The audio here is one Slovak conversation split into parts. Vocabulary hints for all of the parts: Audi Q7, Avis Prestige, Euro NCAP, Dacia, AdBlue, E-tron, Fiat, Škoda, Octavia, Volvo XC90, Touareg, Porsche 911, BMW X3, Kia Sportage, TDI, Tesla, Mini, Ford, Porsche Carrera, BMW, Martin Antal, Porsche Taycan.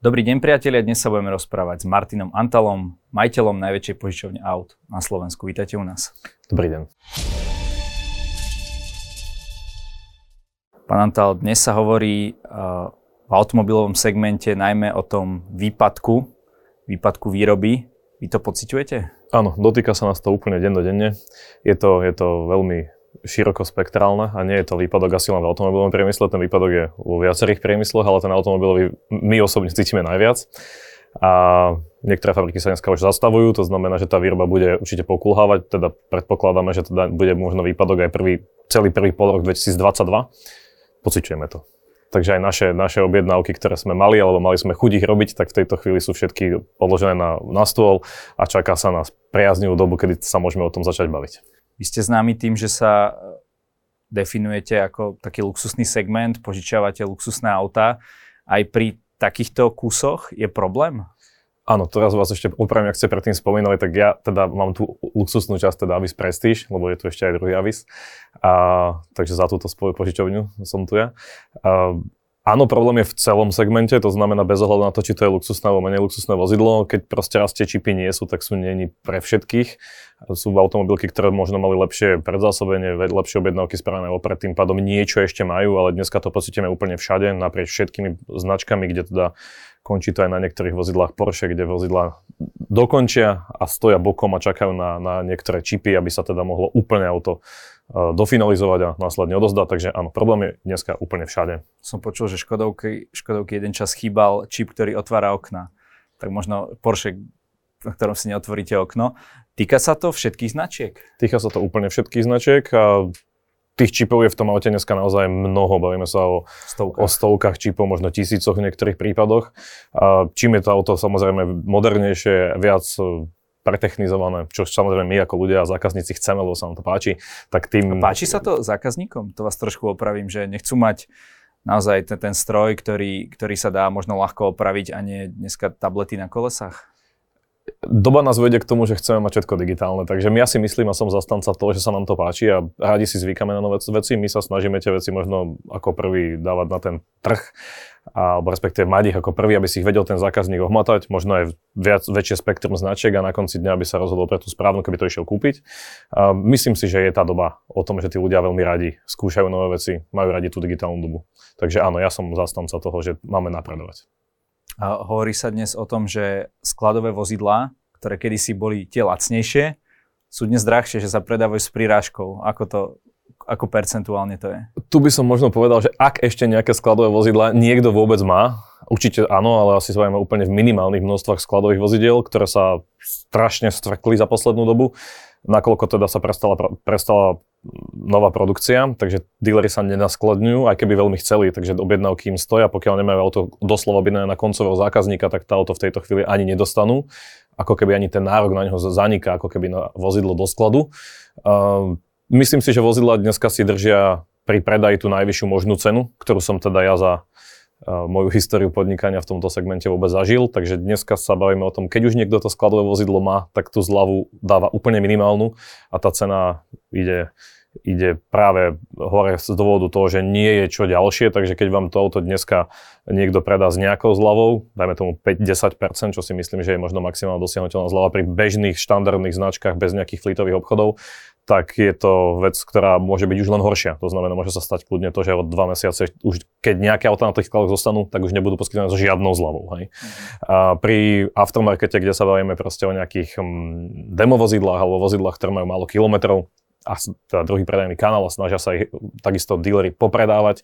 Dobrý deň priatelia, dnes sa budeme rozprávať s Martinom Antalom, majiteľom najväčšej požičovne aut na Slovensku. Vítajte u nás. Dobrý deň. Pán Antal, dnes sa hovorí v automobilovom segmente najmä o tom výpadku výroby. Vy to pociťujete? Áno, dotýka sa nás to úplne dennodenne. Je to veľmi širokospektrálne a nie je to výpadok asi len v automobilovom priemysle, ten výpadok je vo viacerých priemysloch, ale ten automobilový my osobne cítime najviac. A niektoré fabriky sa dneska už zastavujú, to znamená, že tá výroba bude určite pokulhávať, teda predpokladáme, že teda bude možno výpadok aj celý prvý polrok 2022. Pociťujeme to. Takže aj naše objednávky, ktoré sme mali, alebo mali sme chuť ich robiť, tak v tejto chvíli sú všetky odložené na stôl a čaká sa na priaznivú dobu, kedy sa môžeme o tom začať baviť. Vy ste známi tým, že sa definujete ako taký luxusný segment, požičiavate luxusné autá. Aj pri takýchto kusoch je problém? Áno, teraz vás ešte upravím, ak ste predtým spomínali, tak ja teda mám tú luxusnú časť, teda Avis Prestige, lebo je tu ešte aj druhý Avis. Takže za túto svoju požičovňu som tu ja. Áno, problém je v celom segmente, to znamená bez ohľadu na to, či to je luxusné alebo menej luxusné vozidlo. Keď proste raz tie čipy nie sú, tak sú nie pre všetkých. Sú automobilky, ktoré možno mali lepšie predzásobenie, lepšie objednávky spravené, opred tým pádom niečo ešte majú, ale dneska to pocítime úplne všade, naprieč všetkými značkami, kde teda končí to aj na niektorých vozidlách Porsche, kde vozidlá dokončia a stoja bokom a čakajú na niektoré čipy, aby sa teda mohlo úplne auto dofinalizovať a následne odozdať, takže áno, problém je dneska úplne všade. Som počul, že Škodovky jeden čas chýbal čip, ktorý otvára okna. Tak možno Porsche, na ktorom si neotvoríte okno. Týka sa to všetkých značiek? Týka sa to úplne všetkých značiek a tých čipov je v tom aute dneska naozaj mnoho. Bavíme sa o stovkách čipov, možno tisícoch v niektorých prípadoch. A čím je to auto samozrejme modernejšie, viac pretechnizované, čo samozrejme my ako ľudia a zákazníci chceme, lebo sa nám to páči, tak tým... Páči sa to zákazníkom? To vás trošku opravím, že nechcú mať naozaj ten stroj, ktorý sa dá možno ľahko opraviť a nie dneska tablety na kolesách? Doba nás vedie k tomu, že chceme mať všetko digitálne, takže ja si myslím a som zastanca toho, že sa nám to páči a rádi si zvykame na nové veci, my sa snažíme tie veci možno ako prvý dávať na ten trh, alebo respektíve mať ich ako prvý, aby si ich vedel ten zákazník ohmatať, možno aj väčšie spektrum značiek a na konci dňa by sa rozhodol pre tú správnu, keby to išiel kúpiť. A myslím si, že je tá doba o tom, že tí ľudia veľmi radi skúšajú nové veci, majú radi tú digitálnu dobu. Takže áno, ja som zastanca toho, že máme napredovať. A hovorí sa dnes o tom, že skladové vozidlá, ktoré kedysi boli tie lacnejšie, sú dnes drahšie, že sa predávajú s prirážkou. Ako percentuálne to je? Tu by som možno povedal, že ak ešte nejaké skladové vozidlá niekto vôbec má, určite áno, ale asi sa bavíme úplne v minimálnych množstvách skladových vozidiel, ktoré sa strašne stvrkli za poslednú dobu, nakoľko teda sa prestala nová produkcia, takže dealeri sa nenaskladňujú, aj keby veľmi chceli, takže objednávky im stoja, pokiaľ nemajú auto doslova objednané na koncového zákazníka, tak tá auto v tejto chvíli ani nedostanú, ako keby ani ten nárok na neho zaniká, ako keby na vozidlo do skladu. Myslím si, že vozidlá dneska si držia pri predaji tú najvyššiu možnú cenu, ktorú som teda ja za moju históriu podnikania v tomto segmente vôbec zažil, takže dneska sa bavíme o tom, keď už niekto to skladové vozidlo má, tak tú zľavu dáva úplne minimálnu a tá cena ide práve hore z dôvodu toho, že nie je čo ďalšie, takže keď vám to auto dneska niekto predá s nejakou zľavou, dajme tomu 5-10%, čo si myslím, že je možno maximálna dosiahnuteľná zľava pri bežných štandardných značkách bez nejakých flítových obchodov, tak je to vec, ktorá môže byť už len horšia. To znamená, môže sa stať kľudne to, že od 2 mesiace už keď nejaké autá na tých skladoch zostanú, tak už nebudú poskytované so žiadnou zľavou, hej. A pri aftermarkete, kde sa bavíme proste o nejakých demovozidlách alebo vozidlách, ktoré majú málo kilometrov, a teda druhý predajný kanál a snažia sa ich takisto dealeri popredávať,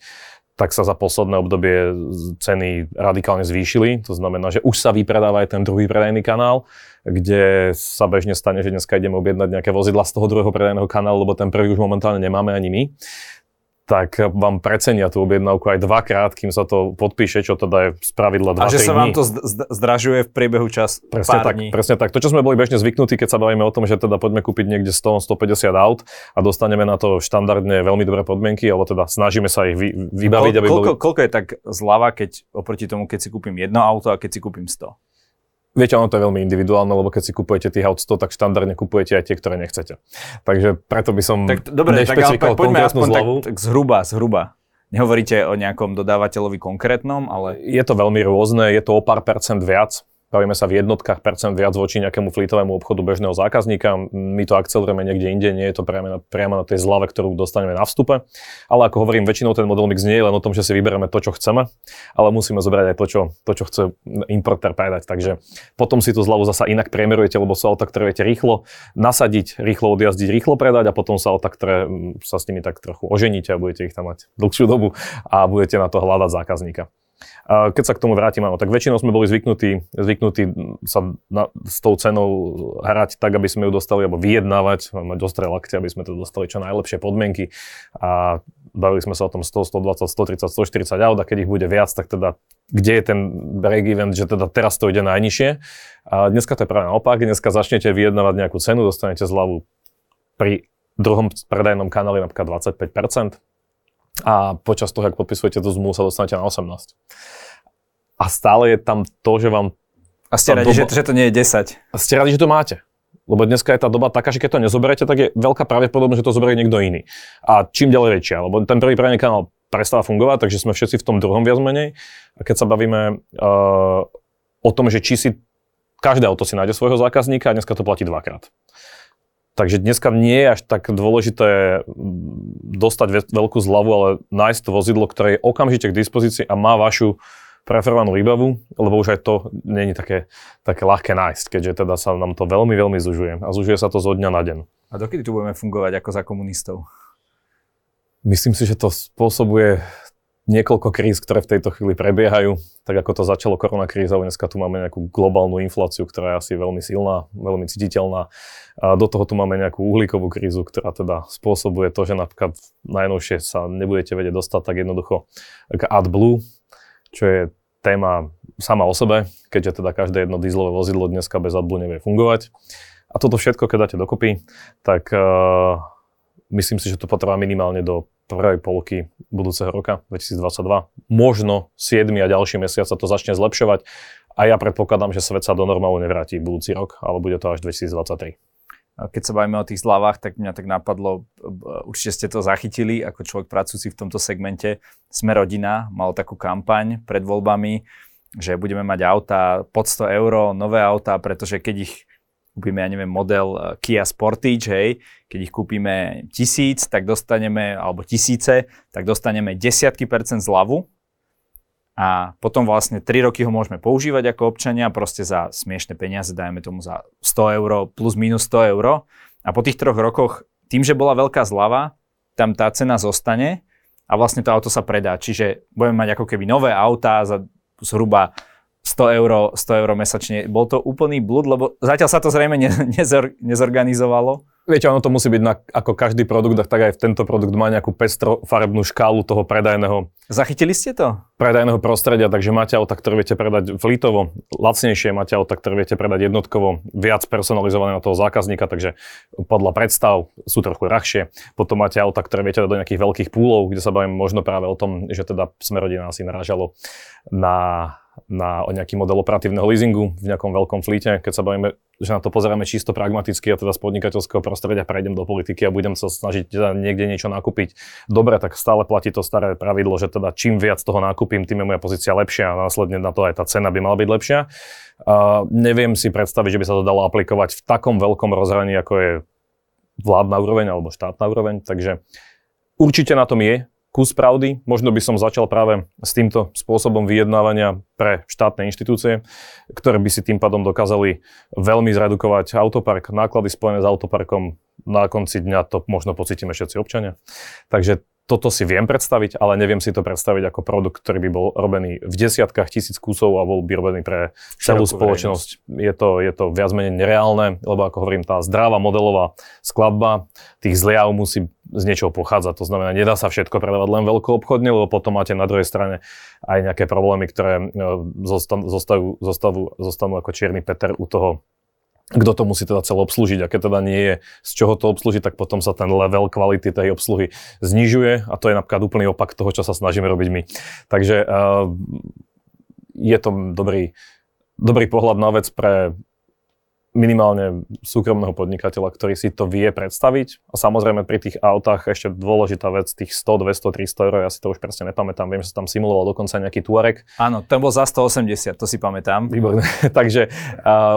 tak sa za posledné obdobie ceny radikálne zvýšili. To znamená, že už sa vypredáva aj ten druhý predajný kanál, kde sa bežne stane, že dneska ideme objednať nejaké vozidla z toho druhého predajného kanálu, lebo ten prvý už momentálne nemáme ani my. Tak vám precenia tú objednávku aj dvakrát, kým sa to podpíše, čo teda je z pravidla 2-3 dní. A že sa vám to zdražuje v priebehu čas presne pár dní. Presne tak. To, čo sme boli bežne zvyknutí, keď sa bavíme o tom, že teda poďme kúpiť niekde 100-150 aut a dostaneme na to štandardne veľmi dobré podmienky, alebo teda snažíme sa ich vybaviť, aby boli... Koľko je tak zľava, keď oproti tomu, keď si kúpim jedno auto a keď si kúpim 100? Viete, ono to je veľmi individuálne, lebo keď si kupujete tých aut 100, tak štandardne kupujete aj tie, ktoré nechcete. Takže preto by som nešpecifikoval konkrétnu zľavu. Poďme aspoň tak zhruba. Nehovoríte o nejakom dodávateľovi konkrétnom, ale... Je to veľmi rôzne, je to o pár percent viac. Bavíme sa v jednotkách percent viac voči nejakému flítovému obchodu bežného zákazníka. My to akcelerujeme niekde inde, nie je to priamo na tej zľave, ktorú dostaneme na vstupe. Ale ako hovorím, väčšinou ten model mix nie je len o tom, že si vyberieme to, čo chceme, ale musíme zobrať aj to, čo chce importér predať. Takže potom si tú zľavu zasa inak priemerujete, lebo sú autá, ktoré viete rýchlo nasadiť, rýchlo odjazdiť, rýchlo predať a potom sa autá, ktoré sa s nimi tak trochu oženíte a budete ich tam mať dlhšiu dobu a budete na to hľadať zákazníka. Keď sa k tomu vrátim, áno, tak väčšinou sme boli zvyknutí sa s tou cenou hrať tak, aby sme ju dostali, alebo vyjednávať, mať ostré lakte, aby sme to dostali čo najlepšie podmienky a bavili sme sa o tom 100, 120, 130, 140 aut a keď ich bude viac, tak teda kde je ten break event, že teda teraz to ide najnižšie. A dneska to je práve naopak, dneska začnete vyjednávať nejakú cenu, dostanete zľavu pri druhom predajnom kanáli napríklad 25%. A počas toho, ak podpisujete tú zmluvu, sa dostanete na 18. A stále je tam to, že vám... A ste radi, že to nie je 10. A ste radi, že to máte. Lebo dneska je tá doba taká, že keď to nezoberiete, tak je veľká pravdepodobnosť, že to zoberie niekto iný. A čím ďalej väčšia, lebo ten prvý právny kanál prestáva fungovať, takže sme všetci v tom druhom viac menej. A keď sa bavíme o tom, že či si... Každé auto si nájde svojho zákazníka a dneska to platí dvakrát. Takže dneska nie je až tak dôležité dostať veľkú zľavu, ale nájsť to vozidlo, ktoré je okamžite k dispozícii a má vašu preferovanú výbavu, lebo už aj to nie je také ľahké nájsť, keďže teda sa nám to veľmi, veľmi zužuje. A zužuje sa to zo dňa na deň. A dokedy tu budeme fungovať ako za komunistov? Myslím si, že to spôsobuje niekoľko kríz, ktoré v tejto chvíli prebiehajú. Tak ako to začalo koronakrízou, dneska tu máme nejakú globálnu infláciu, ktorá je asi veľmi silná, veľmi cítiteľná. A do toho tu máme nejakú uhlíkovú krízu, ktorá teda spôsobuje to, že napríklad najnovšie sa nebudete vedieť dostať tak jednoducho k AdBlue, čo je téma sama o sebe, keďže teda každé jedno dieselové vozidlo dneska bez AdBlue nevie fungovať. A toto všetko, keď dáte dokopy, tak myslím si, že to potrvá minimálne do prvej polky budúceho roka, 2022. Možno 7 a ďalší mesiac sa to začne zlepšovať a ja predpokladám, že svet sa do normálu nevráti budúci rok, ale bude to až 2023. Keď sa bavíme o tých zľavách, tak mňa tak napadlo, určite ste to zachytili, ako človek pracujúci v tomto segmente. Sme rodina, mal takú kampaň pred voľbami, že budeme mať auta pod 100 eur, nové auta, pretože keď ich kúpime, ja neviem, model Kia Sportage, hej, keď ich kúpime 1000, tak dostaneme, alebo 1000, tak dostaneme 10% zľavu a potom vlastne 3 roky ho môžeme používať ako občania, proste za smiešne peniaze, dajme tomu za 100 eur, plus minus 100 eur a po tých 3 rokoch, tým, že bola veľká zľava, tam tá cena zostane a vlastne to auto sa predá, čiže budeme mať ako keby nové autá za zhruba 100 eur mesačne. Bol to úplný blúd, lebo zatiaľ sa to zrejme nezorganizovalo. Viete, ono to musí byť ako každý produkt, tak aj tento produkt má nejakú pestrofarebnú škálu toho predajného. Zachytili ste to? Predajného prostredia, takže máte auta, ktoré viete predať flítovo, lacnejšie, máte auta, ktoré viete predať jednotkovo, viac personalizované na toho zákazníka, takže podľa predstav sú trochu drahšie. Potom máte auta, ktoré viete do nejakých veľkých púlov, kde sa bavím možno práve o tom, že teda sme rodina asi narážalo na nejaký model operatívneho leasingu v nejakom veľkom flíte, keď sa bavíme, že na to pozeráme čisto pragmaticky a teda z podnikateľského prostredia prejdem do politiky a budem sa snažiť teda niekde niečo nakúpiť. Dobre, tak stále platí to staré pravidlo, že teda čím viac toho nakúpim, tým je moja pozícia lepšia a následne na to aj tá cena by mala byť lepšia. Neviem si predstaviť, že by sa to dalo aplikovať v takom veľkom rozhraní, ako je vládna úroveň alebo štátna úroveň, takže určite na tom je kus pravdy. Možno by som začal práve s týmto spôsobom vyjednávania pre štátne inštitúcie, ktoré by si tým pádom dokázali veľmi zredukovať autopark, náklady spojené s autoparkom. Na konci dňa to možno pocítime všetci občania. Takže toto si viem predstaviť, ale neviem si to predstaviť ako produkt, ktorý by bol robený v desiatkách tisíc kusov a bol by robený pre celú spoločnosť. Je to viac menej nereálne, lebo ako hovorím, tá zdravá modelová skladba tých zliav musí z niečoho pochádza. To znamená, nedá sa všetko predávať len veľkoobchodne, lebo potom máte na druhej strane aj nejaké problémy, ktoré zostanú ako čierny Peter u toho, kto to musí teda celé obslúžiť. A keď teda nie je z čoho to obslúžiť, tak potom sa ten level kvality tej obsluhy znižuje a to je napríklad úplný opak toho, čo sa snažíme robiť my. Takže je to dobrý pohľad na vec pre minimálne súkromného podnikateľa, ktorý si to vie predstaviť. A samozrejme pri tých autách ešte dôležitá vec, tých 100, 200, 300 €, ja si to už presne nepamätám, viem, že sa tam simuloval dokonca nejaký Touareg. Áno, ten bol za 180, to si pamätám. Výborné. Takže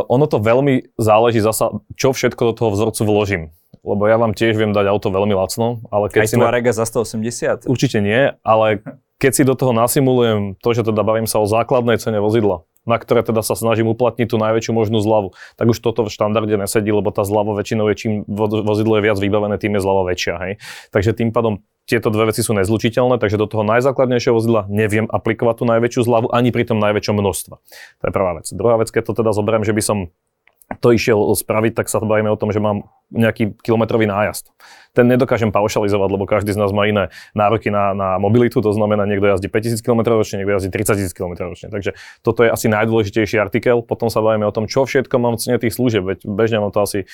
ono to veľmi záleží zasa, čo všetko do toho vzorcu vložím. Lebo ja vám tiež viem dať auto veľmi lacno, ale keď aj si... Aj Touarega za 180? Určite nie, ale keď si do toho nasimulujem to, že teda bavím sa o základnej cene vozidla, na ktoré teda sa snažím uplatniť tú najväčšiu možnú zľavu, tak už toto v štandarde nesedí, lebo tá zľava väčšinou je, čím vozidlo je viac vybavené, tým je zľava väčšia, hej. Takže tým pádom tieto dve veci sú nezlučiteľné, takže do toho najzákladnejšieho vozidla neviem aplikovať tú najväčšiu zľavu ani pri tom najväčšom množstve. To je prvá vec. Druhá vec, keď to teda zoberiem, že by som to išiel spraviť, tak sa bavíme o tom, že mám nejaký kilometrový nájazd. Ten nedokážem paušalizovať, lebo každý z nás má iné nároky na mobilitu, to znamená, niekto jazdí 5000 km ročne, niekto jazdí 30 000 km ročne. Takže toto je asi najdôležitejší artikel. Potom sa bavíme o tom, čo všetko mám v cene tých služieb, veď bežne mám to asi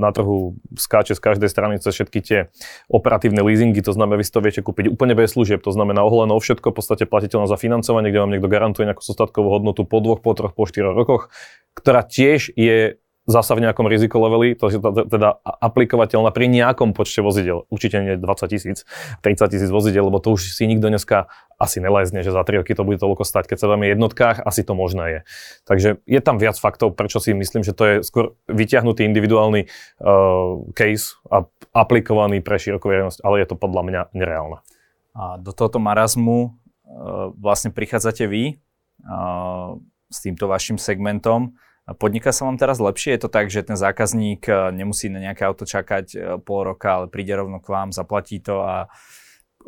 na trhu skáče z každej strany cez všetky tie operatívne leasingy, to znamená, vy si to viete kúpiť úplne bez služieb, to znamená oholeno všetko, v podstate platiteľné za financovanie, kde vám niekto garantuje nejakú zostatkovú hodnotu po 2, po 3, po 4 rokoch, ktorá tiež je zasa v nejakom riziko leveli, to je teda aplikovateľná pri nejakom počte vozidel. Určite nie 20 000, 30 000 vozidel, lebo to už si nikto dneska asi nelezne, že za 3 roky to bude toľko stať. Keď sa bavíme v jednotkách, asi to možné je. Takže je tam viac faktov, prečo si myslím, že to je skôr vyťahnutý individuálny case a aplikovaný pre širokú verejnosť, ale je to podľa mňa nereálne. A do tohto marazmu vlastne prichádzate vy s týmto vašim segmentom. Podniká sa vám teraz lepšie? Je to tak, že ten zákazník nemusí na nejaké auto čakať pol roka, ale príde rovno k vám, zaplatí to a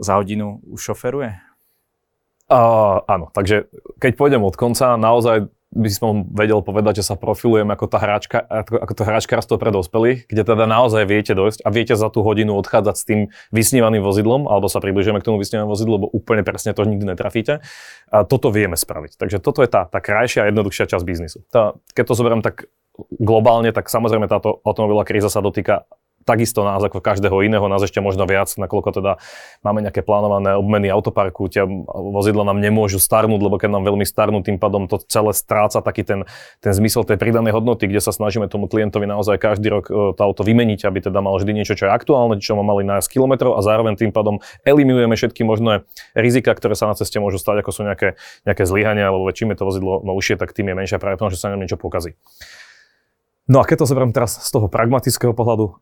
za hodinu už šoferuje? Áno, takže keď pôjdem od konca, naozaj by som vedel povedať, že sa profilujem ako tá hráčka, ako to hráčkarstvo pre dospelých, kde teda naozaj viete dojsť a viete za tú hodinu odchádzať s tým vysnívaným vozidlom, alebo sa približujeme k tomu vysnívanému vozidlu, lebo úplne presne to nikdy netrafíte. A toto vieme spraviť. Takže toto je tá krajšia a jednoduchšia časť biznisu. Keď to zoberiem tak globálne, tak samozrejme táto automobilová kríza sa dotýka takisto nás ako každého iného, nás ešte možno viac, nakoľko teda máme nejaké plánované obmeny autoparku, tie vozidla nám nemôžu starnúť, lebo keď nám veľmi starnú, tým pádom to celé stráca taký ten zmysel tej pridanej hodnoty, kde sa snažíme tomu klientovi naozaj každý rok to auto vymeniť, aby teda mal vždy niečo, čo je aktuálne, čo má malý nájazd kilometrov a zároveň tým pádom eliminujeme všetky možné rizika, ktoré sa na ceste môžu stať, ako sú nejaké zlyhania, alebo čím je to vozidlo novšie, tak tým je menšia pravdepodobnosť, že sa nám niečo pokazí. No a keď to zoberiem teraz z toho pragmatického pohľadu,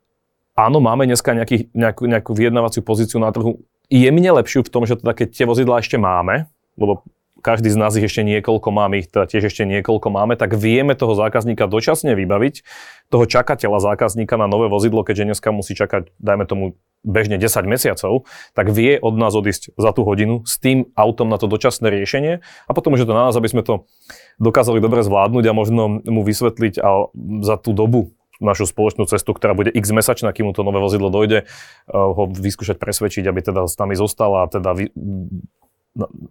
áno, máme dneska nejakú vyjednávaciu pozíciu na trhu. Je mne lepšiu v tom, že teda keď tie vozidlá ešte máme, lebo každý z nás ich ešte niekoľko máme, ich teda tiež ešte niekoľko máme, tak vieme toho zákazníka dočasne vybaviť, toho čakateľa zákazníka na nové vozidlo, keďže dneska musí čakať, dajme tomu, bežne 10 mesiacov, tak vie od nás odísť za tú hodinu s tým autom na to dočasné riešenie a potom už je to na nás, aby sme to dokázali dobre zvládnuť a možno mu vysvetliť a za tú dobu našu spoločnú cestu, ktorá bude x mesačná, kým mu to nové vozidlo dojde, ho vyskúšať presvedčiť, aby teda s nami zostala a teda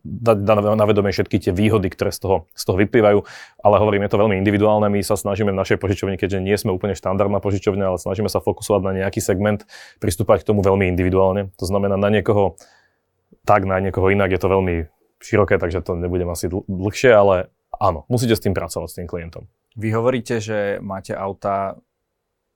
dať na vedomie všetky tie výhody, ktoré z toho vyplývajú. Ale hovorím, je to veľmi individuálne. My sa snažíme v našej požičovni, keďže nie sme úplne štandardná požičovňa, ale snažíme sa fokusovať na nejaký segment, pristúpať k tomu veľmi individuálne. To znamená na niekoho tak, na niekoho inak. Je to veľmi široké, takže to nebudem asi dlhšie, ale áno, musíte s tým pracovať, s tým klientom. Vy hovoríte, že máte auta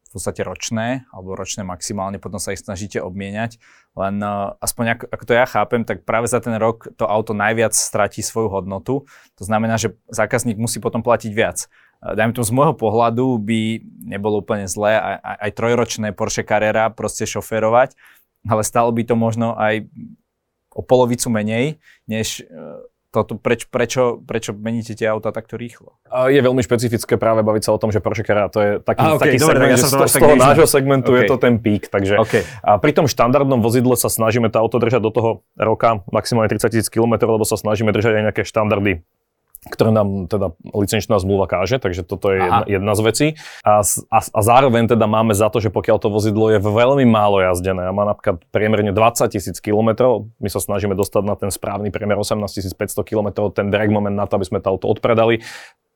v podstate ročné, alebo ročné maximálne, potom sa ich snažíte obmieniať. Len aspoň ako to ja chápem, tak práve za ten rok to auto najviac stratí svoju hodnotu. To znamená, že zákazník musí potom platiť viac. Dajme tomu, z môjho pohľadu by nebolo úplne zlé aj trojročné Porsche Carrera proste šoférovať, ale stálo by to možno aj o polovicu menej, než toto, prečo meníte tie auta takto rýchlo? Je veľmi špecifické práve baviť sa o tom, že Porsche Carrera to je taký dobre, segment, že z toho nášho segmentu je to ten pík. Takže a pri tom štandardnom vozidle sa snažíme to auto držať do toho roka maximálne 30 000 km, lebo sa snažíme držať aj nejaké štandardy, ktoré nám teda licenčná zmluva káže, takže toto je jedna z vecí. A zároveň teda máme za to, že pokiaľ to vozidlo je veľmi málo jazdené a má napríklad priemerne 20 000 km, my sa snažíme dostať na ten správny priemer 18 500 km, ten drag moment na to, aby sme to auto odpredali,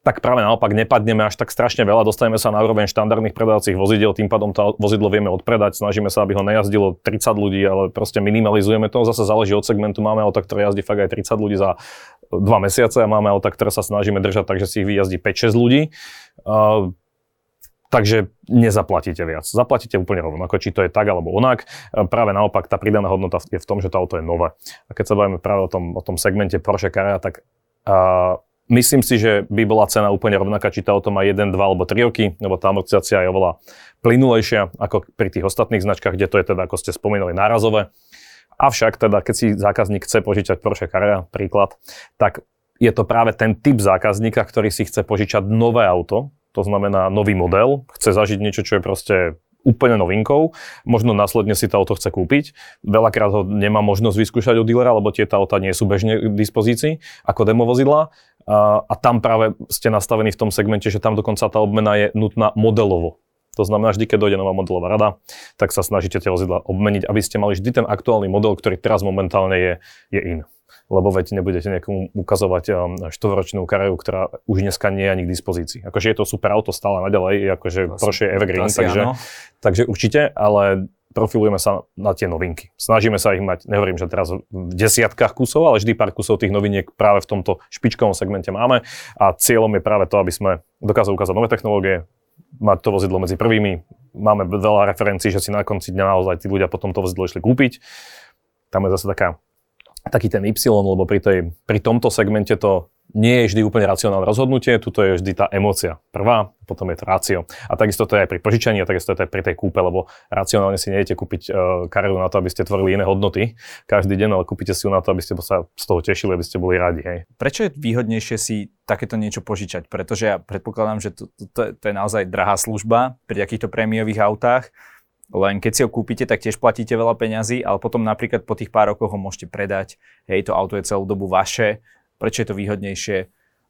tak práve naopak nepadneme až tak strašne veľa, dostaneme sa na úroveň štandardných predávacích vozidiel, tým pádom to vozidlo vieme odpredať, snažíme sa, aby ho nejazdilo 30 ľudí, ale proste minimalizujeme to, zase záleží od segmentu, máme auta, ktoré jazdí fakt aj 30 ľudí za 2 mesiace a máme auta, ktoré sa snažíme držať, takže si ich vyjazdí 5-6 ľudí. Takže nezaplatíte viac. Zaplatíte úplne rovnako, či to je tak alebo onak. Práve naopak, tá pridaná hodnota je v tom, že to auto je nové. A keď sa bavíme práve o tom segmente Porsche Carrera, tak myslím si, že by bola cena úplne rovnaká, či to auto má 1, 2 alebo 3 roky, lebo tá amortizácia je oveľa plynulejšia ako pri tých ostatných značkách, kde to je teda, ako ste spomínali, nárazové. Avšak teda, keď si zákazník chce požičať Porsche Carrera, príklad, tak je to práve ten typ zákazníka, ktorý si chce požičať nové auto, to znamená nový model, chce zažiť niečo, čo je proste úplne novinkou, možno následne si to auto chce kúpiť, veľakrát ho nemá možnosť vyskúšať od dealera, lebo tieto auta nie sú bežne k dispozícii ako demovozidlá a tam práve ste nastavení v tom segmente, že tam dokonca tá obmena je nutná modelovo. To znamená, vždy, keď dojde nová modelová rada, tak sa snažíte tie vozidlá obmeniť, aby ste mali vždy ten aktuálny model, ktorý teraz momentálne je in. Lebo veď nebudete niekomu ukazovať štvoročnú Carreru, ktorá už dneska nie je ani k dispozícii. Akože je to super auto stále naďalej, akože Porsche je evergreen, takže určite, ale profilujeme sa na tie novinky. Snažíme sa ich mať, nehovorím, že teraz v desiatkách kusov, ale vždy pár kusov tých noviniek práve v tomto špičkovom segmente máme a cieľom je práve to, aby sme dokázali ukázať nové technológie, mať to vozidlo medzi prvými. Máme veľa referencií, že si na konci dňa naozaj tí ľudia potom to vozidlo išli kúpiť. Tam je zase taký ten Y, lebo pri tomto segmente to nie je vždy úplne racionálne rozhodnutie, tuto je vždy tá emócia prvá, potom je to rácio. A takisto to je aj pri požičaní, a takisto to je pri tej kúpe, lebo racionálne si nejete kúpiť Carreru na to, aby ste tvorili iné hodnoty každý deň, ale kúpite si ju na to, aby ste sa z toho tešili, aby ste boli radi. Hej. Prečo je výhodnejšie si takéto niečo požičať? Pretože ja predpokladám, že to je naozaj drahá služba pri takýchto prémiových autách. Len keď si ho kúpite, tak tiež platíte veľa peňazí, ale potom napríklad po tých pár rokoch ho môžete predať. Hej, to auto je celú dobu vaše. Prečo je to výhodnejšie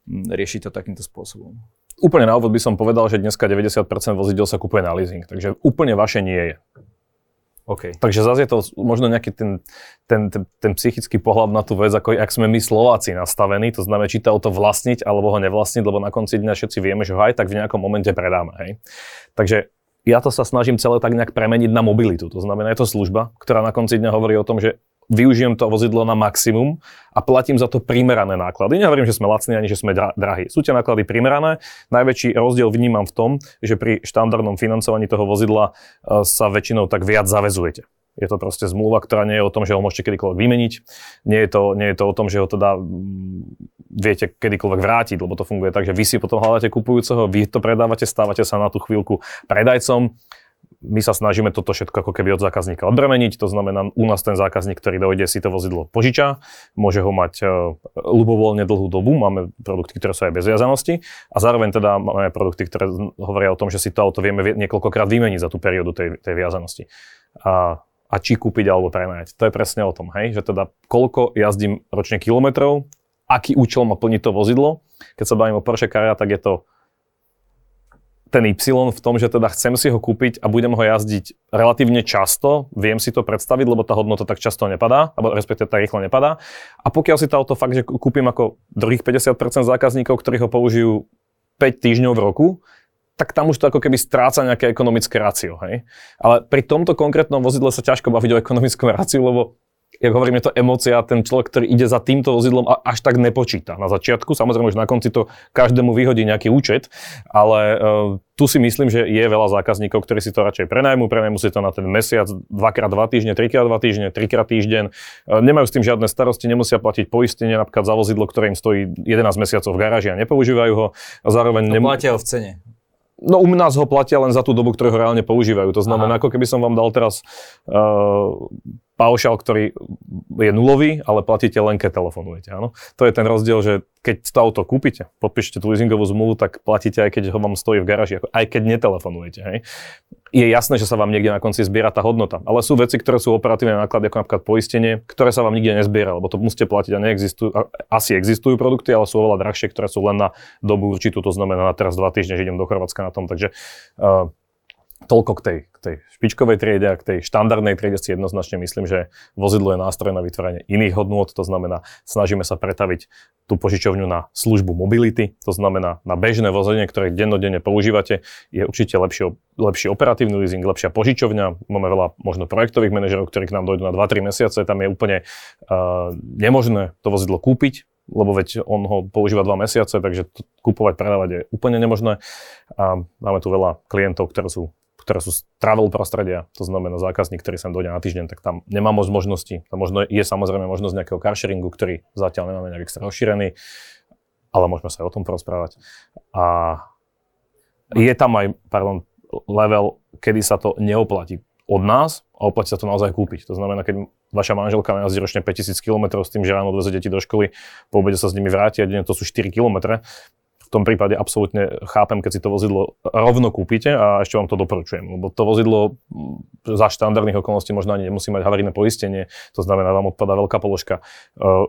riešiť to takýmto spôsobom? Úplne na úvod by som povedal, že dneska 90% vozidiel sa kupuje na leasing, takže úplne vaše nie je. Okay. Takže zase je to možno nejaký ten psychický pohľad na tú vec, ako ak sme my Slováci nastavení, to znamená, či to auto vlastniť alebo ho nevlastniť, lebo na konci dňa všetci vieme, že ho aj tak v nejakom momente predáme. Hej. Takže ja to sa snažím celé tak nejak premeniť na mobilitu. To znamená, je to služba, ktorá na konci dňa hovorí o tom, že využijem to vozidlo na maximum a platím za to primerané náklady. Nehovorím, že sme lacní ani že sme drahí. Sú tie náklady primerané. Najväčší rozdiel vnímam v tom, že pri štandardnom financovaní toho vozidla sa väčšinou tak viac zaväzujete. Je to proste zmluva, ktorá nie je o tom, že ho môžete kedykoľvek vymeniť. Nie je to o tom, že ho teda viete kedykoľvek vrátiť, lebo to funguje tak, že vy si potom hľadáte kupujúceho, vy to predávate, stávate sa na tú chvíľku predajcom. My sa snažíme toto všetko ako keby od zákazníka odbremeniť, to znamená, u nás ten zákazník, ktorý dojde, si to vozidlo požiča, môže ho mať ľubovoľne dlhú dobu, máme produkty, ktoré sú aj bez viazanosti a zároveň teda máme produkty, ktoré hovoria o tom, že si to auto vieme niekoľkokrát vymeniť za tú periódu tej viazanosti. A či kúpiť alebo prenajať. To je presne o tom, hej? Že teda koľko jazdím ročne kilometrov, aký účel má plniť to vozidlo. Keď sa bavím o Porsche Carrera, tak je to ten Y v tom, že teda chcem si ho kúpiť a budem ho jazdiť relatívne často, viem si to predstaviť, lebo tá hodnota tak často nepadá, alebo respektive tak rýchlo nepadá. A pokiaľ si to auto fakt, že kúpim ako druhých 50% zákazníkov, ktorí ho použijú 5 týždňov v roku, tak tam už to ako keby stráca nejaké ekonomické rácio, hej. Ale pri tomto konkrétnom vozidle sa ťažko baviť o ekonomickom ráciu, lebo jak hovorím, je to emócia, ten človek, ktorý ide za týmto vozidlom a až tak nepočíta na začiatku. Samozrejme, už na konci to každému vyhodí nejaký účet, ale tu si myslím, že je veľa zákazníkov, ktorí si to radšej prenajmú si to na ten mesiac, 2x2 týždne, 3x2 týždne, 3x týždeň. Nemajú s tým žiadne starosti, nemusia platiť poistenie napríklad za vozidlo, ktoré im stojí 11 mesiacov v garáži a nepoužívajú ho. A zároveň platia v cene. No u nás ho platia len za tú dobu, ktorú ho reálne používajú. To znamená, ako keby som vám dal teraz paušal, ktorý je nulový, ale platíte len, keď telefonujete. Áno? To je ten rozdiel, že keď to auto kúpite, podpíšete tú leasingovú zmluvu, tak platíte aj keď ho vám stojí v garáži, aj keď netelefonujete. Hej? Je jasné, že sa vám niekde na konci zbiera tá hodnota, ale sú veci, ktoré sú operatívne náklady, ako napríklad poistenie, ktoré sa vám nikde nezbiera, lebo to musíte platiť a neexistujú, asi existujú produkty, ale sú oveľa drahšie, ktoré sú len na dobu určitú, to znamená na teraz 2 týždne, že idem do Chorvátska na tom, takže toľko k tej špičkovej triede a k tej štandardnej triede si jednoznačne myslím, že vozidlo je nástroj na vytváranie iných hodnôt, to znamená, snažíme sa pretaviť tú požičovňu na službu mobility, to znamená na bežné vozenie, ktoré dennodenne používate, je určite lepší operatívny leasing, lepšia požičovňa, máme veľa možno projektových manažerov, ktorí k nám dojdú na 2-3 mesiace, tam je úplne nemožné to vozidlo kúpiť, lebo veď on ho používa 2 mesiace, takže kupovať, predávať je úplne nemožné. A máme tu veľa klientov, ktoré sú z travel prostredia, to znamená zákazník, ktorý sem dojde na týždeň, tak tam nemá moc možností. Tam možno je samozrejme možnosť nejakého carsharingu, ktorý zatiaľ nemáme nejak extra rozšírený, ale môžeme sa aj o tom porozprávať. A je tam aj, level, kedy sa to neoplatí od nás a oplatí sa to naozaj kúpiť. To znamená, keď vaša manželka najazdí ročne 5000 km s tým, že ráno odveze deti do školy, po obede sa s nimi vráti a denne to sú 4 km, v tom prípade absolútne chápem, keď si to vozidlo rovno kúpite a ešte vám to doporučujem, lebo to vozidlo za štandardných okolností možno ani nemusí mať havarijné poistenie, to znamená, vám odpadá veľká položka.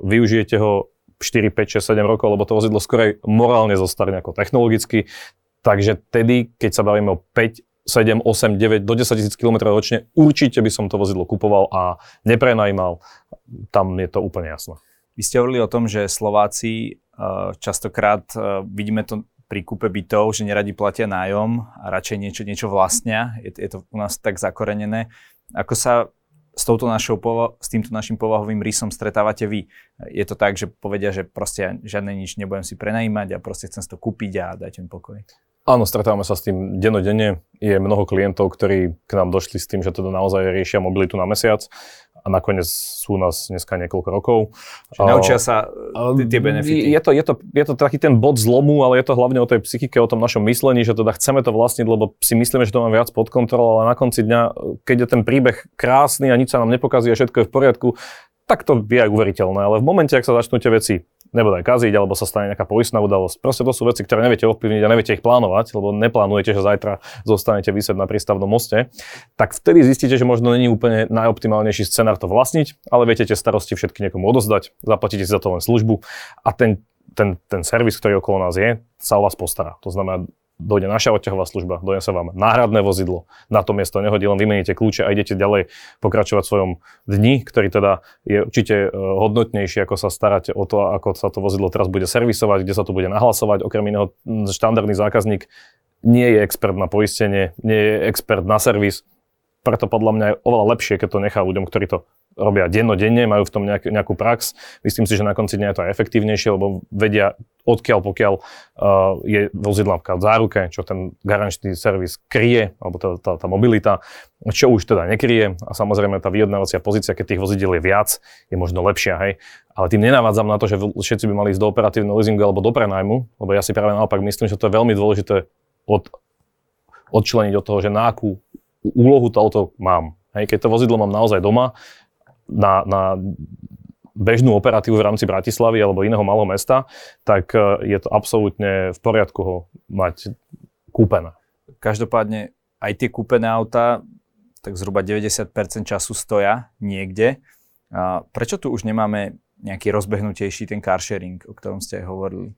Využijete ho 4, 5, 6, 7 rokov, lebo to vozidlo skôr morálne zostarne ako technologicky, takže tedy, keď sa bavíme o 5, 7, 8, 9, do 10 000 km ročne, určite by som to vozidlo kupoval a neprenajímal, tam je to úplne jasné. Vy ste hovorili o tom, že Slováci častokrát vidíme to pri kúpe bytov, že neradi platia nájom a radšej niečo vlastnia. Je to u nás tak zakorenené. Ako sa s týmto našim povahovým rysom stretávate vy? Je to tak, že povedia, že proste žiadne nič nebudem si prenajímať a proste chcem si to kúpiť a dajte mi pokoj? Áno, stretávame sa s tým denodenne. Je mnoho klientov, ktorí k nám došli s tým, že teda naozaj riešia mobilitu na mesiac. A nakoniec sú nás dneska niekoľko rokov. Čiže naučia sa tie benefity. Je to taký ten bod zlomu, ale je to hlavne o tej psychike, o tom našom myslení, že teda chceme to vlastniť, lebo si myslíme, že to máme viac pod kontrolou, ale na konci dňa, keď je ten príbeh krásny a nič sa nám nepokazí a všetko je v poriadku, tak to je aj uveriteľné. Ale v momente, ak sa začnú tie veci nebodaj kaziť, alebo sa stane nejaká poistná udalosť. Proste to sú veci, ktoré neviete ovplyvniť a neviete ich plánovať, lebo neplánujete, že zajtra zostanete vysieť na prístavnom moste, tak vtedy zistíte, že možno není úplne najoptimálnejší scenár to vlastniť, ale viete tie starosti všetky niekomu odozdať, zaplatíte si za to len službu a ten servis, ktorý okolo nás je, sa o vás postará. To znamená, dojde naša odťahová služba, donese vám náhradné vozidlo, na to miesto nehodí, len vymeníte kľúče a idete ďalej pokračovať v svojom dni, ktorý teda je určite hodnotnejší, ako sa starať o to, ako sa to vozidlo teraz bude servisovať, kde sa to bude nahlasovať. Okrem iného, štandardný zákazník nie je expert na poistenie, nie je expert na servis, preto podľa mňa je oveľa lepšie, keď to nechá ľuďom, ktorí to robia dennodenne, majú v tom nejakú prax. Myslím si, že na konci dňa je to aj efektívnejšie, lebo vedia, odkiaľ pokiaľ je vozidlo v záruke, čo ten garančný servis kryje, alebo tá mobilita, čo už teda nekryje. A samozrejme tá vyjednávacia pozícia, keď tých vozidiel je viac, je možno lepšia, hej. Ale tým nenavádzam na to, že všetci by mali ísť do operatívneho leasingu alebo do prenájmu, lebo ja si práve naopak myslím, že to je veľmi dôležité odčleniť od toho, že na akú úlohu to auto mám. Hej. Keď to vozidlo mám naozaj doma, na bežnú operatívu v rámci Bratislavy alebo iného malého mesta, tak je to absolútne v poriadku ho mať kúpené. Každopádne aj tie kúpené autá tak zhruba 90% času stoja niekde. A prečo tu už nemáme nejaký rozbehnutejší ten car sharing, o ktorom ste aj hovorili?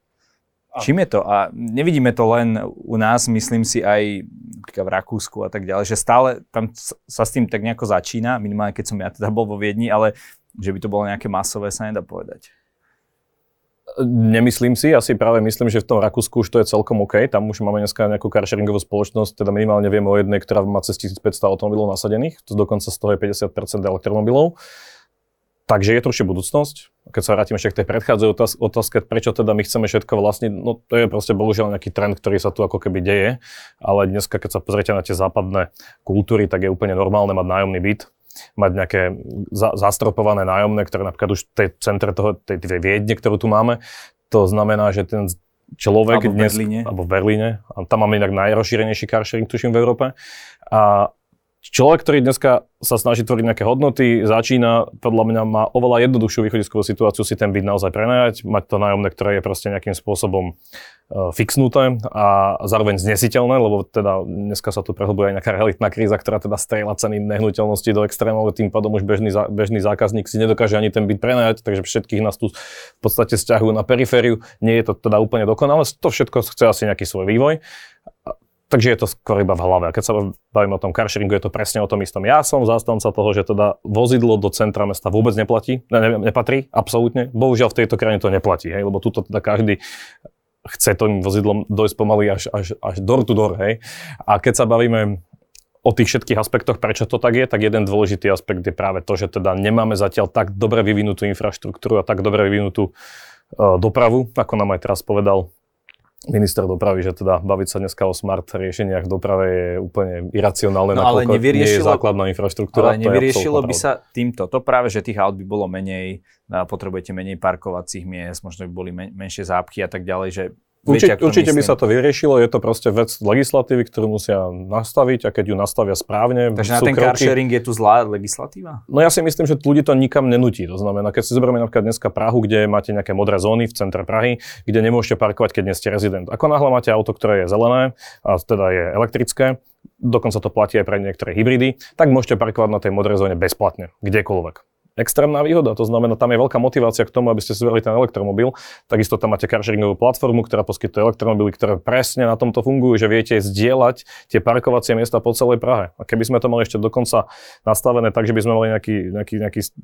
Čím je to? A nevidíme to len u nás, myslím si aj v Rakúsku a tak ďalej, že stále tam sa s tým tak nejako začína, minimálne keď som ja teda bol vo Viedni, ale že by to bolo nejaké masové, sa nedá povedať. Nemyslím si, ja si práve myslím, že v tom Rakúsku už to je celkom OK, tam už máme dneska nejakú carsharingovú spoločnosť, teda minimálne vieme o jednej, ktorá má cez 1500 automobilov nasadených, to dokonca z toho je 50% elektromobilov. Takže je to určite budúcnosť. Keď sa vrátime ešte k tej predchádzajúcej otázke, prečo teda my chceme všetko vlastniť, no to je proste bohužiaľ nejaký trend, ktorý sa tu ako keby deje, ale dneska, keď sa pozriete na tie západné kultúry, tak je úplne normálne mať nájomný byt, mať nejaké zastropované nájomné, ktoré napríklad už v centre tej Viedne, ktorú tu máme, to znamená, že ten človek dnes... Alebo v Berlíne. A tam máme inak najrozšírenejší carsharing, tuším, v Európe. A človek, ktorý dneska sa snaží tvoriť nejaké hodnoty, začína, podľa mňa má oveľa jednoduchšiu východiskovú situáciu si ten byt naozaj prenajať, mať to nájomné, ktoré je proste nejakým spôsobom fixnuté a zároveň znesiteľné, lebo teda dneska sa tu prehlbuje aj nejaká realitná kríza, ktorá teda strieľa ceny nehnuteľnosti do extrémov, tým pádom už bežný zákazník si nedokáže ani ten byt prenajať, takže všetkých nás tu v podstate sťahujú na perifériu. Nie je to teda úplne dokonalé, to všetko chce asi nejaký svoj vývoj. Takže je to skôr iba v hlave. A keď sa bavíme o tom carsharingu, je to presne o tom istom. Ja som zástanca toho, že teda vozidlo do centra mesta vôbec nepatrí, absolútne. Bohužiaľ v tejto krajine to neplatí, hej, lebo tuto teda každý chce tým vozidlom dojsť pomaly až door to door, hej. A keď sa bavíme o tých všetkých aspektoch, prečo to tak je, tak jeden dôležitý aspekt je práve to, že teda nemáme zatiaľ tak dobre vyvinutú infraštruktúru a tak dobre vyvinutú dopravu, ako nám aj teraz povedal minister dopravy, že teda baviť sa dneska o smart riešeniach v doprave je úplne iracionálne, no, nakoľko nie je základná infraštruktúra. Ale nevyriešilo by sa týmto. To práve, že tých aut by bolo menej, potrebujete menej parkovacích miest, možno by boli menšie zápchy a tak ďalej, že Určite by sa to vyriešilo, je to proste vec legislatívy, ktorú musia nastaviť a keď ju nastavia správne... Takže na ten carsharing je tu zlá legislatíva? No ja si myslím, že ľudí to nikam nenutí. To znamená, keď si zoberieme napríklad dneska Prahu, kde máte nejaké modré zóny v centre Prahy, kde nemôžete parkovať, keď nie ste rezident. Ako náhle máte auto, ktoré je zelené a teda je elektrické, dokonca to platí aj pre niektoré hybridy, tak môžete parkovať na tej modrej zóne bezplatne, kdekoľvek. Extrémna výhoda, to znamená, tam je veľká motivácia k tomu, aby ste si vybrali ten elektromobil. Takisto tam máte carsharingovú platformu, ktorá poskytuje elektromobily, ktoré presne na tomto fungujú, že viete zdieľať tie parkovacie miesta po celej Prahe. A keby sme to mali ešte dokonca nastavené tak, že by sme mali nejaký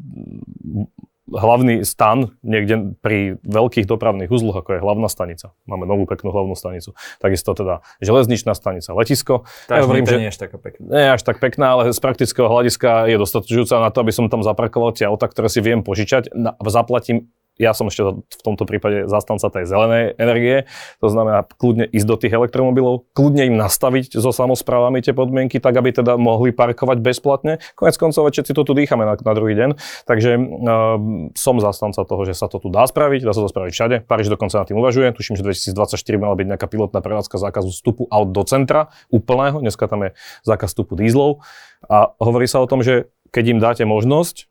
hlavný stan niekde pri veľkých dopravných uzloch, ako je hlavná stanica. Máme novú peknú hlavnú stanicu. Takisto teda železničná stanica, letisko. Tá nie je až taká pekná. Nie je až tak pekná, ale z praktického hľadiska je dostatočujúca na to, aby som tam zaparkoval tie autá, ktoré si viem požičať. Zaplatím, ja som ešte v tomto prípade zastanca tej zelenej energie, to znamená kľudne ísť do tých elektromobilov, kľudne im nastaviť so samosprávami tie podmienky, tak aby teda mohli parkovať bezplatne. Koniec koncov všetci to tu dýchame na druhý deň, takže som zastanca toho, že sa to tu dá spraviť, dá sa to spraviť všade. Paríž dokonca na tým uvažuje, tuším, že 2024 mala byť nejaká pilotná prevádzka zákazu vstupu aut do centra úplného, dneska tam je zákaz vstupu dízlov a hovorí sa o tom, že keď im dáte možnosť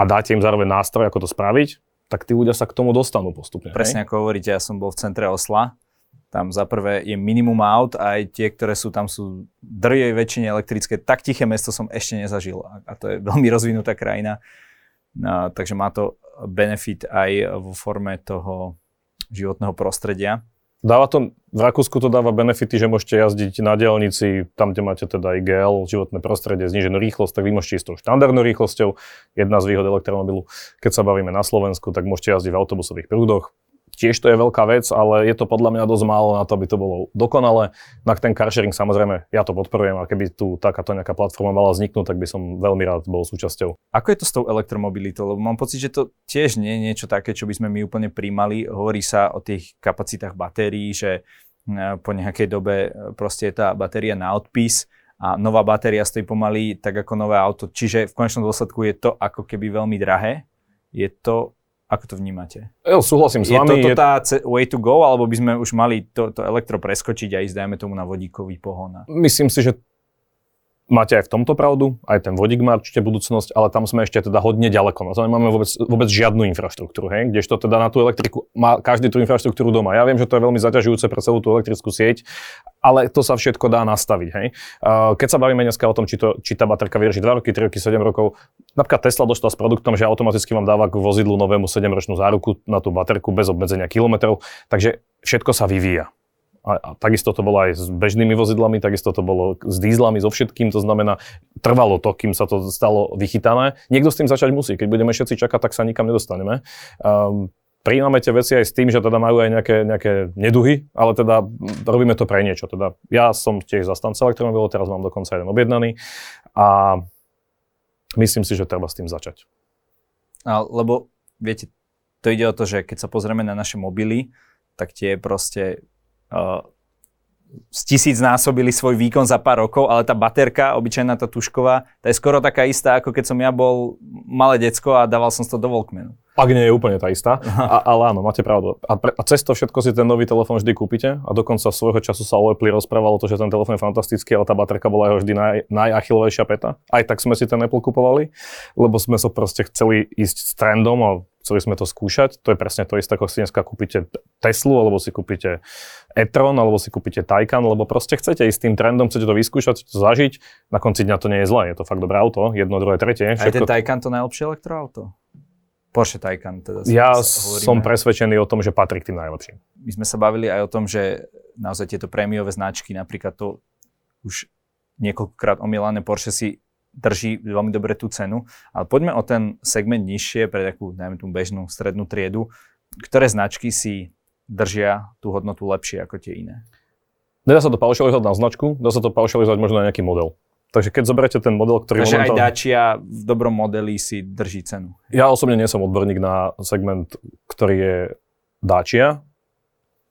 a dáte im zároveň nástroj, ako to spraviť, tak tí ľudia sa k tomu dostanú postupne. Presne, hej? Ako hovoríte, ja som bol v centre Osla, tam za prvé je minimum aut a aj tie, ktoré sú tam, sú drvivej väčšine elektrické, tak tiché mesto som ešte nezažil a to je veľmi rozvinutá krajina, no, takže má to benefit aj vo forme toho životného prostredia. Dáva to, v Rakúsku to dáva benefity, že môžete jazdiť na diaľnici, tam, kde máte teda IGL, životné prostredie, zníženú rýchlosť, tak vy môžete ísť tou štandardnou rýchlosťou. Jedna z výhod elektromobilu, keď sa bavíme na Slovensku, tak môžete jazdiť v autobusových prúdoch. Tiež to je veľká vec, ale je to podľa mňa dosť málo na to, aby to bolo dokonalé. Na ten carsharing samozrejme, ja to podporujem a keby tu takáto nejaká platforma mala vzniknúť, tak by som veľmi rád bol súčasťou. Ako je to s tou elektromobilitou? Lebo mám pocit, že to tiež nie je niečo také, čo by sme my úplne príjmali. Hovorí sa o tých kapacitách batérií, že po nejakej dobe proste je tá batéria na odpis a nová batéria stojí pomaly tak ako nové auto. Čiže v konečnom dôsledku je to ako keby veľmi drahé. Je to... Ako to vnímate? Jo, súhlasím s vami. Je to tá way to go, alebo by sme už mali to elektro preskočiť a ísť, dajme tomu, na vodíkový pohon? Myslím si, že máte aj v tomto pravdu, aj ten vodík má určite budúcnosť, ale tam sme ešte teda hodne ďaleko. No to nemáme vôbec žiadnu infraštruktúru, hej? Kdežto teda na tú elektriku má každý tú infraštruktúru doma. Ja viem, že to je veľmi zaťažujúce pre celú tú elektrickú sieť, ale to sa všetko dá nastaviť, hej. Keď sa bavíme dneska o tom, či tá baterka vydrží 2 roky, 3 roky, 7 rokov, napríklad Tesla došla s produktom, že automaticky vám dáva k vozidlu novému 7-ročnú záruku na tú baterku bez obmedzenia kilometrov, takže všetko sa vyvíja. A takisto to bolo aj s bežnými vozidlami, takisto to bolo s dízlami, so všetkým, to znamená, trvalo to, kým sa to stalo vychytané. Niekto s tým začať musí, keď budeme všetci čakať, tak sa nikam nedostaneme. Prijímame tie veci aj s tým, že teda majú aj nejaké neduhy, ale teda robíme to pre niečo. Teda ja som tiež zastanca elektromobilov, teraz mám dokonca jeden objednaný a myslím si, že treba s tým začať. Lebo viete, to ide o to, že keď sa pozrieme na naše mobily, tak tie proste z 1000 násobili svoj výkon za pár rokov, ale tá baterka, obyčajná tá tušková, tá je skoro taká istá, ako keď som ja bol malé decko a dával som to do Walkmanu. Ak nie je úplne tá istá, ale áno, máte pravdu. A cez to všetko si ten nový telefón vždy kúpite a dokonca svojho času sa o Apple rozprávalo to, že ten telefón je fantastický, ale tá baterka bola jeho vždy najachillovejšia päta. Aj tak sme si ten Apple kupovali, lebo sme sa so proste chceli ísť s trendom a chceli sme to skúšať. To je presne to isté, ako si dneska kúpite Teslu, alebo si kúpite E-tron, alebo si kúpite Taycan, lebo proste chcete ísť s tým trendom, chcete to vyskúšať, to zažiť. Na konci dňa to nie je zlé, je to fakt dobré auto, jedno, druhé, tretie. Všetko... Aj ten Taycan to najlepšie elektroauto? Porsche Taycan, teda ja som presvedčený o tom, že patrí k tým najlepším. My sme sa bavili aj o tom, že naozaj tieto prémiové značky, napríklad to už niekoľkokrát omielané Porsche si drží veľmi dobre tú cenu. Ale poďme o ten segment nižšie, pre takú, dajme tú bežnú strednú triedu. Ktoré značky si držia tú hodnotu lepšie ako tie iné? Nedá sa to paušalizovať na značku, dá sa to paušalizovať možno na nejaký model. Takže keď zoberiete ten model, ktorý... Takže aj Dacia v dobrom modeli si drží cenu. Ja osobne nie som odborník na segment, ktorý je Dacia,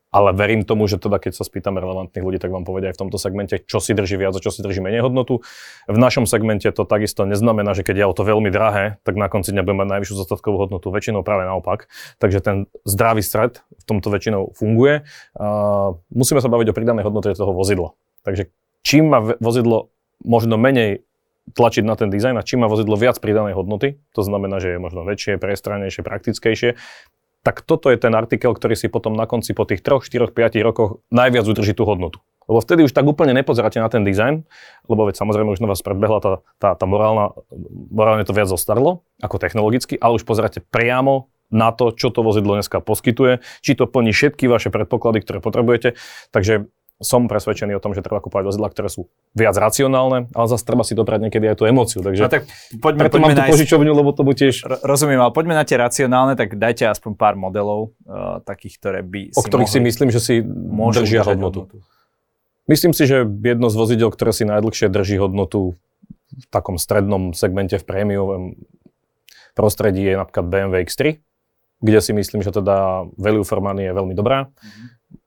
ale verím tomu, že teda keď sa spýtam relevantných ľudí, tak vám povedia aj v tomto segmente, čo si drží viac a čo si drží menej hodnotu. V našom segmente to takisto neznamená, že keď je auto veľmi drahé, tak na konci dňa budeme mať najvyššiu zostatkovú hodnotu, väčšinou práve naopak. Takže ten zdravý stred v tomto väčšinou funguje. Musíme sa baviť o pridanej hodnote toho vozidla. Takže čím má vozidlo možno menej tlačiť na ten dizajn a čím má vozidlo viac pridanej hodnoty, to znamená, že je možno väčšie, prestrannejšie, praktickejšie, tak toto je ten artikel, ktorý si potom na konci po tých 3, 4, 5 rokoch najviac udrží tú hodnotu. Lebo vtedy už tak úplne nepozeráte na ten dizajn, lebo veď samozrejme už na vás predbehla tá morálne to viac zostarlo, ako technologicky, ale už pozeráte priamo na to, čo to vozidlo dneska poskytuje, či to plní všetky vaše predpoklady, ktoré potrebujete. Takže som presvedčený o tom, že treba kúpať vozidlá, ktoré sú viac racionálne, ale zase treba si dobrať niekedy aj tú emóciu. Takže no tak poďme mám tú požičovňu, lebo tomu tiež... Rozumiem, ale poďme na tie racionálne, tak dajte aspoň pár modelov takých, ktoré by si o ktorých si myslím, že si držia hodnotu. Myslím si, že jedno z vozidiel, ktoré si najdlhšie drží hodnotu v takom strednom segmente v prémiovom prostredí je napríklad BMW X3, kde si myslím, že teda value for money je veľmi dobrá.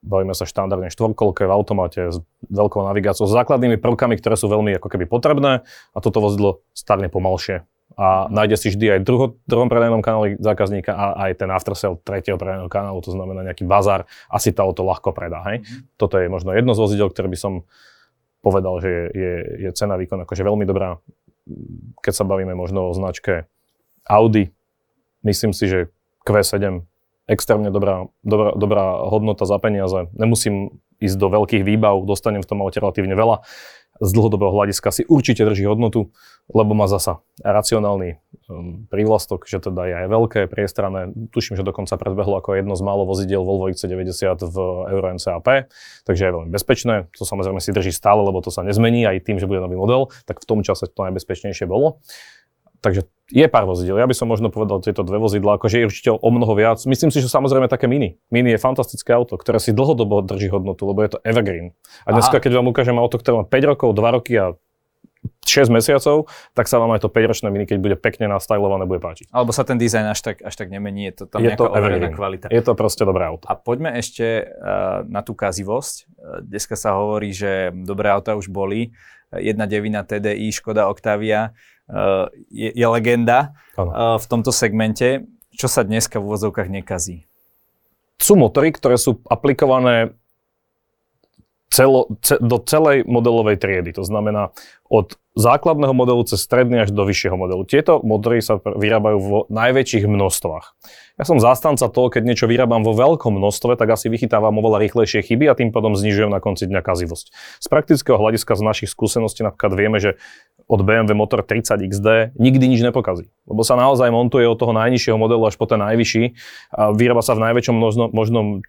Bavíme sa štandardne štvorkolke v automate s veľkou navigáciou, s základnými prvkami, ktoré sú veľmi ako keby potrebné a toto vozidlo starne pomalšie. A nájde si vždy aj v druhom predajnom kanáli zákazníka a aj ten aftersale tretieho predajného kanálu, to znamená nejaký bazár, asi tá auto ľahko predá, hej. Toto je možno jedno z vozidiel, ktoré by som povedal, že je cena výkon akože veľmi dobrá. Keď sa bavíme možno o značke Audi, myslím si, že Q7 extrémne dobrá hodnota za peniaze. Nemusím ísť do veľkých výbav, dostanem v tom aute relatívne veľa. Z dlhodobého hľadiska si určite drží hodnotu, lebo má zasa racionálny prívlastok, že teda je aj veľké, priestranné. Tuším, že dokonca predbehlo ako jedno z málo vozidiel Volvo XC90 v Euro NCAP, takže je veľmi bezpečné. To samozrejme si drží stále, lebo to sa nezmení aj tým, že bude nový model, tak v tom čase to najbezpečnejšie bolo. Takže je pár vozidiel. Ja by som možno povedal tieto dve vozidlá, akože je určite o mnoho viac. Myslím si, že samozrejme také Mini. Mini je fantastické auto, ktoré si dlhodobo drží hodnotu, lebo je to evergreen. A dneska, keď vám ukážem auto, ktoré má 5 rokov, 2 roky a 6 mesiacov, tak sa vám aj to 5-ročné Mini, keď bude pekne nastylované, bude páčiť. Alebo sa ten dizajn až tak nemení, je to tam nejaká overená kvalita. Je to proste dobré auto. A poďme ešte na tú kazivosť. Dneska sa hovorí, že dobré auta už boli. 1.9 TDI, Škoda Octavia. Je legenda v tomto segmente. Čo sa dneska v úvodzovkách nekazí? Sú motory, ktoré sú aplikované do celej modelovej triedy. To znamená od základného modelu cez stredný až do vyššieho modelu. Tieto motory sa vyrábajú vo najväčších množstvách. Ja som zástanca toho, keď niečo vyrábam vo veľkom množstve, tak asi vychytávam oveľa rýchlejšie chyby a tým pádom znižujem na konci dňa kazivosť. Z praktického hľadiska, z našich skúseností napríklad vieme, že od BMW motor 30 XD nikdy nič nepokazí. Lebo sa naozaj montuje od toho najnižšieho modelu až po ten najvyšší. A vyrába sa v najväčšom možnom,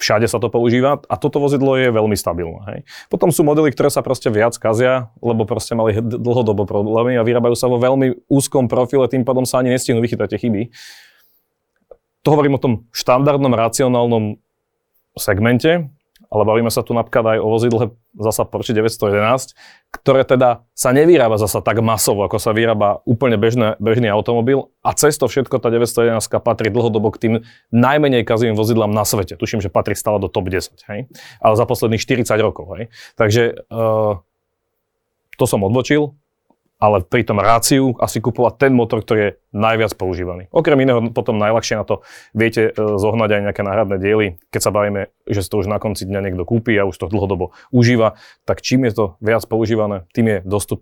všade sa to používa a toto vozidlo je veľmi stabilné. Hej. Potom sú modely, ktoré sa proste viac kazia, lebo proste mali dlhodobo problémy a vyrábajú sa vo veľmi úzkom profile, tým pádom sa ani nestihnú vychytať tie chyby. To hovorím o tom štandardnom, racionálnom segmente, ale bavíme sa tu napríklad aj o vozidle zasa Porsche 911, ktoré teda sa nevyrába zasa tak masovo, ako sa vyrába úplne bežný automobil a cez to všetko tá 911 patrí dlhodobo k tým najmenej kazivým vozidlám na svete. Tuším, že patrí stále do top 10, hej? Ale za posledných 40 rokov. Hej? Takže to som odbočil, ale pri tom ráciu asi kupovať ten motor, ktorý je najviac používaný. Okrem iného potom najľahšie na to viete zohnať aj nejaké náhradné diely, keď sa bavíme, že to už na konci dňa niekto kúpi a už to dlhodobo užíva, tak čím je to viac používané, tým je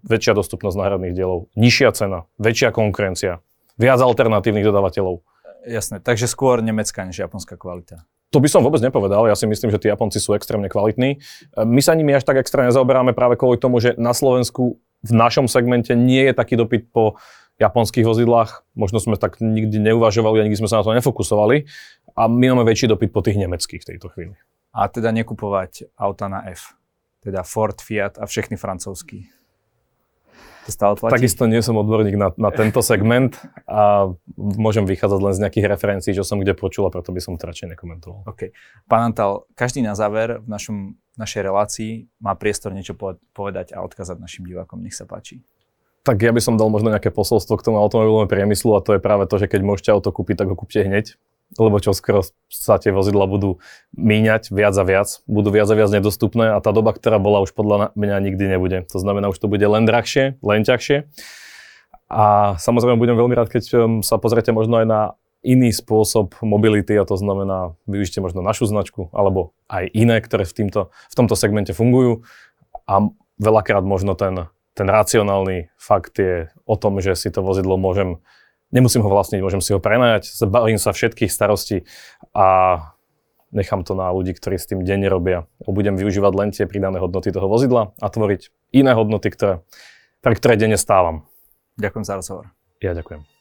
väčšia dostupnosť náhradných dielov, nižšia cena, väčšia konkurencia, viac alternatívnych dodávateľov. Jasné, takže skôr nemecká než japonská kvalita. To by som vôbec nepovedal, ja si myslím, že tí Japonci sú extrémne kvalitní. My sa nimi až tak extrémne zaoberáme práve kvôli tomu, že na Slovensku v našom segmente nie je taký dopyt po japonských vozidlách. Možno sme tak nikdy neuvažovali a nikdy sme sa na to nefokusovali. A my máme väčší dopyt po tých nemeckých v tejto chvíli. A teda nekupovať auta na F. Teda Ford, Fiat a všechny francúzsky. To stále platí? Takisto nie som odborník na tento segment a môžem vychádzať len z nejakých referencií, čo som kde počul a preto by som to radšej nekomentoval. OK. Pán Antal, každý na záver v našej relácii má priestor niečo povedať a odkázať našim divákom. Nech sa páči. Tak ja by som dal možno nejaké posolstvo k tomu automobilovému priemyslu a to je práve to, že keď môžete auto kúpiť, tak ho kúpte hneď. lebo čoskoro sa tie vozidla budú míňať viac a viac nedostupné a tá doba, ktorá bola, už podľa mňa nikdy nebude. To znamená, už to bude len drahšie, len ťažšie. A samozrejme budem veľmi rád, keď sa pozriete možno aj na iný spôsob mobility, a to znamená, využite možno našu značku, alebo aj iné, ktoré v tomto segmente fungujú. A veľakrát možno ten racionálny fakt je o tom, že si to vozidlo nemusím ho vlastniť, môžem si ho prenajať, zbavím sa všetkých starostí a nechám to na ľudí, ktorí s tým denne robia. Budem využívať len tie pridané hodnoty toho vozidla a tvoriť iné hodnoty, pre ktoré denne stávam. Ďakujem za rozhovor. Ja ďakujem.